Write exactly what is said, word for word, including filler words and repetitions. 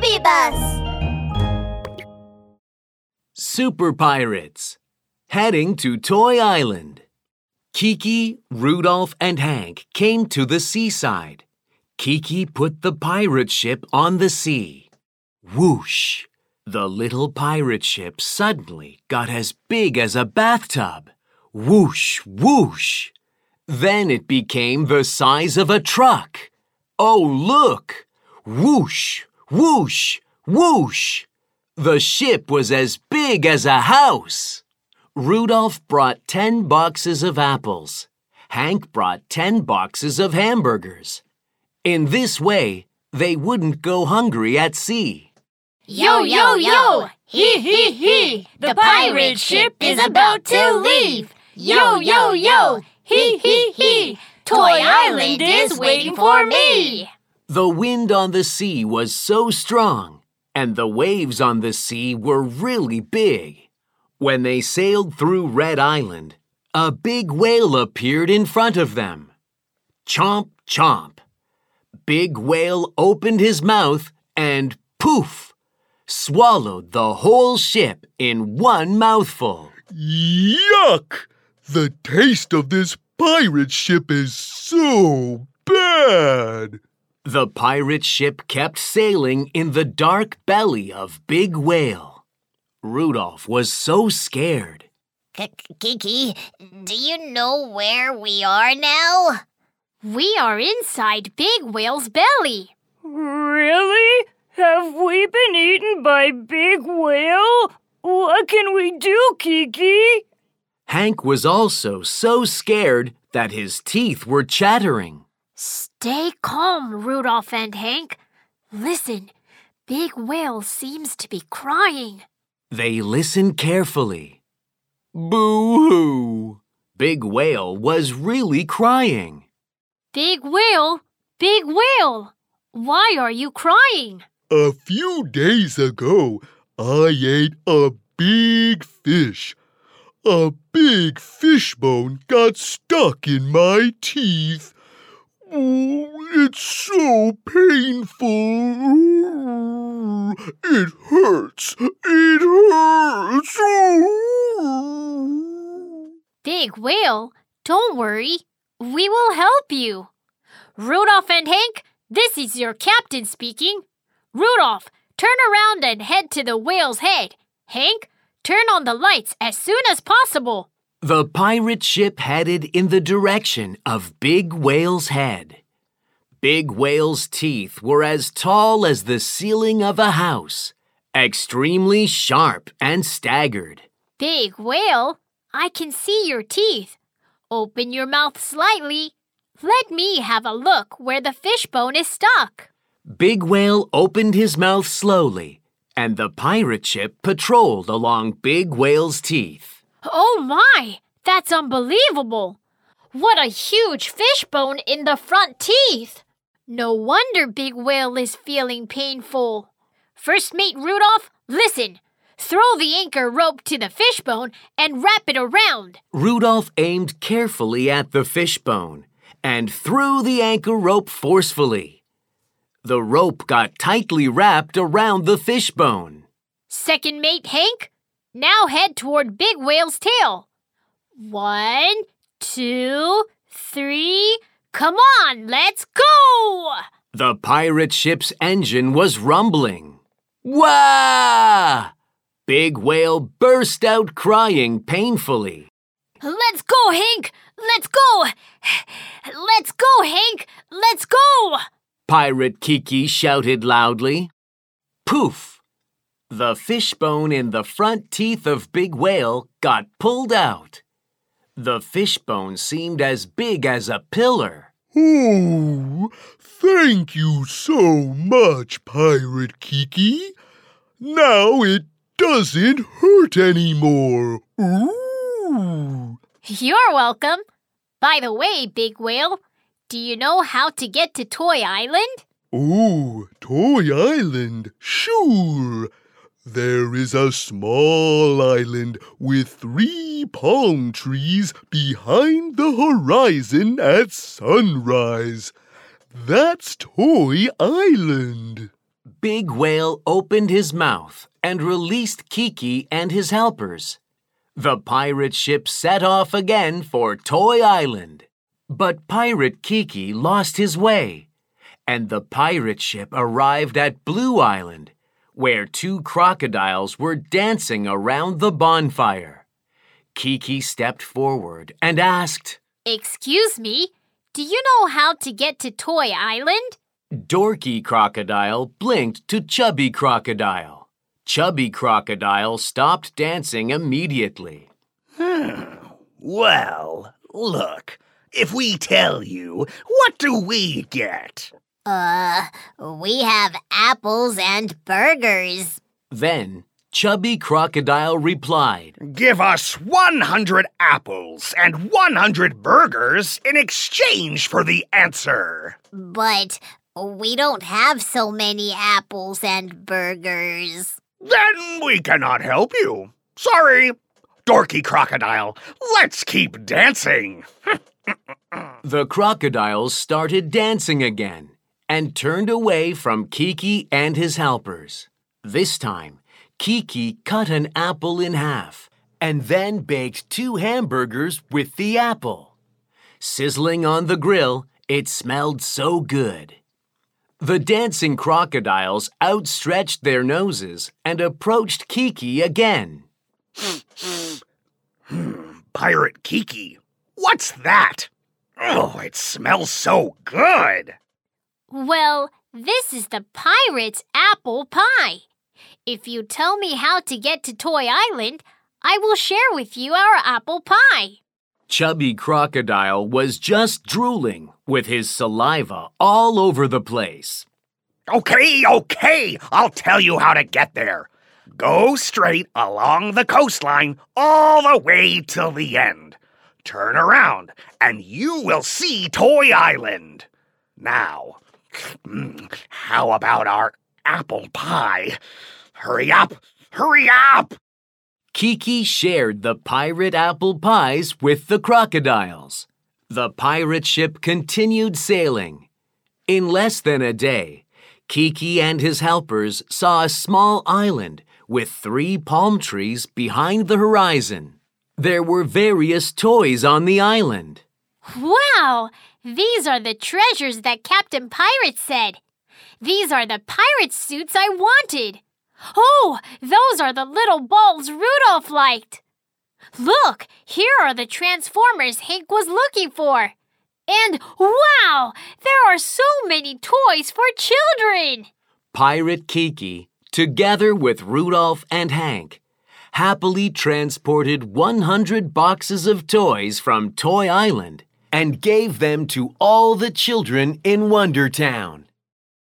Baby Bus! Super Pirates, heading to Toy Island. Kiki, Rudolph, and Hank came to the seaside. Kiki put the pirate ship on the sea. Whoosh! The little pirate ship suddenly got as big as a bathtub. Whoosh, whoosh! Then it became the size of a truck. Oh, look! Whoosh, whoosh, whoosh! The ship was as big as a house. Rudolph brought ten boxes of apples. Hank brought ten boxes of hamburgers. In this way, they wouldn't go hungry at sea. Yo, yo, yo! Hee, hee, hee! The pirate ship is about to leave! Yo, yo, yo! Hee, hee, hee! Toy Island is waiting for me! The wind on the sea was so strong, and the waves on the sea were really big. When they sailed through Red Island, a big whale appeared in front of them. Chomp, chomp. Big whale opened his mouth and poof! Swallowed the whole ship in one mouthful. Yuck! The taste of this pirate ship is so bad! The pirate ship kept sailing in the dark belly of Big Whale. Rudolph was so scared. Kiki, do you know where we are now? We are inside Big Whale's belly. Really? Have we been eaten by Big Whale? What can we do, Kiki? Hank was also so scared that his teeth were chattering. Stay calm, Rudolph and Hank. Listen, Big Whale seems to be crying. They listened carefully. Boo-hoo! Big Whale was really crying. Big Whale, Big Whale, why are you crying? A few days ago, I ate a big fish. A big fishbone got stuck in my teeth. Oh, it's so painful. It hurts. It hurts. Oh. Big Whale, don't worry. We will help you. Rudolph and Hank, this is your captain speaking. Rudolph, turn around and head to the whale's head. Hank, turn on the lights as soon as possible. The pirate ship headed in the direction of Big Whale's head. Big Whale's teeth were as tall as the ceiling of a house, extremely sharp and staggered. Big Whale, I can see your teeth. Open your mouth slightly. Let me have a look where the fishbone is stuck. Big Whale opened his mouth slowly, and the pirate ship patrolled along Big Whale's teeth. Oh my! That's unbelievable! What a huge fishbone in the front teeth! No wonder Big Whale is feeling painful. First mate Rudolph, listen! Throw the anchor rope to the fishbone and wrap it around. Rudolph aimed carefully at the fishbone and threw the anchor rope forcefully. The rope got tightly wrapped around the fishbone. Second mate Hank, now head toward Big Whale's tail. One, two, three, come on, let's go! The pirate ship's engine was rumbling. Wah! Big Whale burst out crying painfully. Let's go, Hank! Let's go! Let's go, Hank! Let's go! Pirate Kiki shouted loudly. Poof! The fishbone in the front teeth of Big Whale got pulled out. The fishbone seemed as big as a pillar. Oh, thank you so much, Pirate Kiki. Now it doesn't hurt anymore. Ooh. You're welcome. By the way, Big Whale, do you know how to get to Toy Island? Oh, Toy Island, sure. There is a small island with three palm trees behind the horizon at sunrise. That's Toy Island. big whale opened his mouth and released Kiki and his helpers. The pirate ship set off again for Toy Island. But Pirate Kiki lost his way, and the pirate ship arrived at Blue Island, where two crocodiles were dancing around the bonfire. Kiki stepped forward and asked, "Excuse me, do you know how to get to Toy Island?" Dorky Crocodile blinked to Chubby Crocodile. Chubby Crocodile stopped dancing immediately. Hmm. Well, look, if we tell you, what do we get? Uh, we have apples and burgers. Then Chubby Crocodile replied, "Give us one hundred apples and one hundred burgers in exchange for the answer." But we don't have so many apples and burgers. Then we cannot help you. Sorry, Dorky Crocodile. Let's keep dancing. The crocodiles started dancing again and turned away from Kiki and his helpers. This time, Kiki cut an apple in half and then baked two hamburgers with the apple. Sizzling on the grill, it smelled so good. The dancing crocodiles outstretched their noses and approached Kiki again. Hmm, Pirate Kiki, what's that? Oh, it smells so good! Well, this is the pirate's apple pie. If you tell me how to get to Toy Island, I will share with you our apple pie. Chubby Crocodile was just drooling with his saliva all over the place. Okay, okay, I'll tell you how to get there. Go straight along the coastline all the way till the end. Turn around and you will see Toy Island. Now, how about our apple pie? Hurry up, hurry up! Kiki shared the pirate apple pies with the crocodiles. The pirate ship continued sailing. In less than a day, Kiki and his helpers saw a small island with three palm trees behind the horizon. There were various toys on the island. Wow! These are the treasures that Captain Pirate said. These are the pirate suits I wanted. Oh, those are the little balls Rudolph liked. Look, here are the Transformers Hank was looking for. And wow, there are so many toys for children. Pirate Kiki, together with Rudolph and Hank, happily transported one hundred boxes of toys from Toy Island and gave them to all the children in Wonder Town.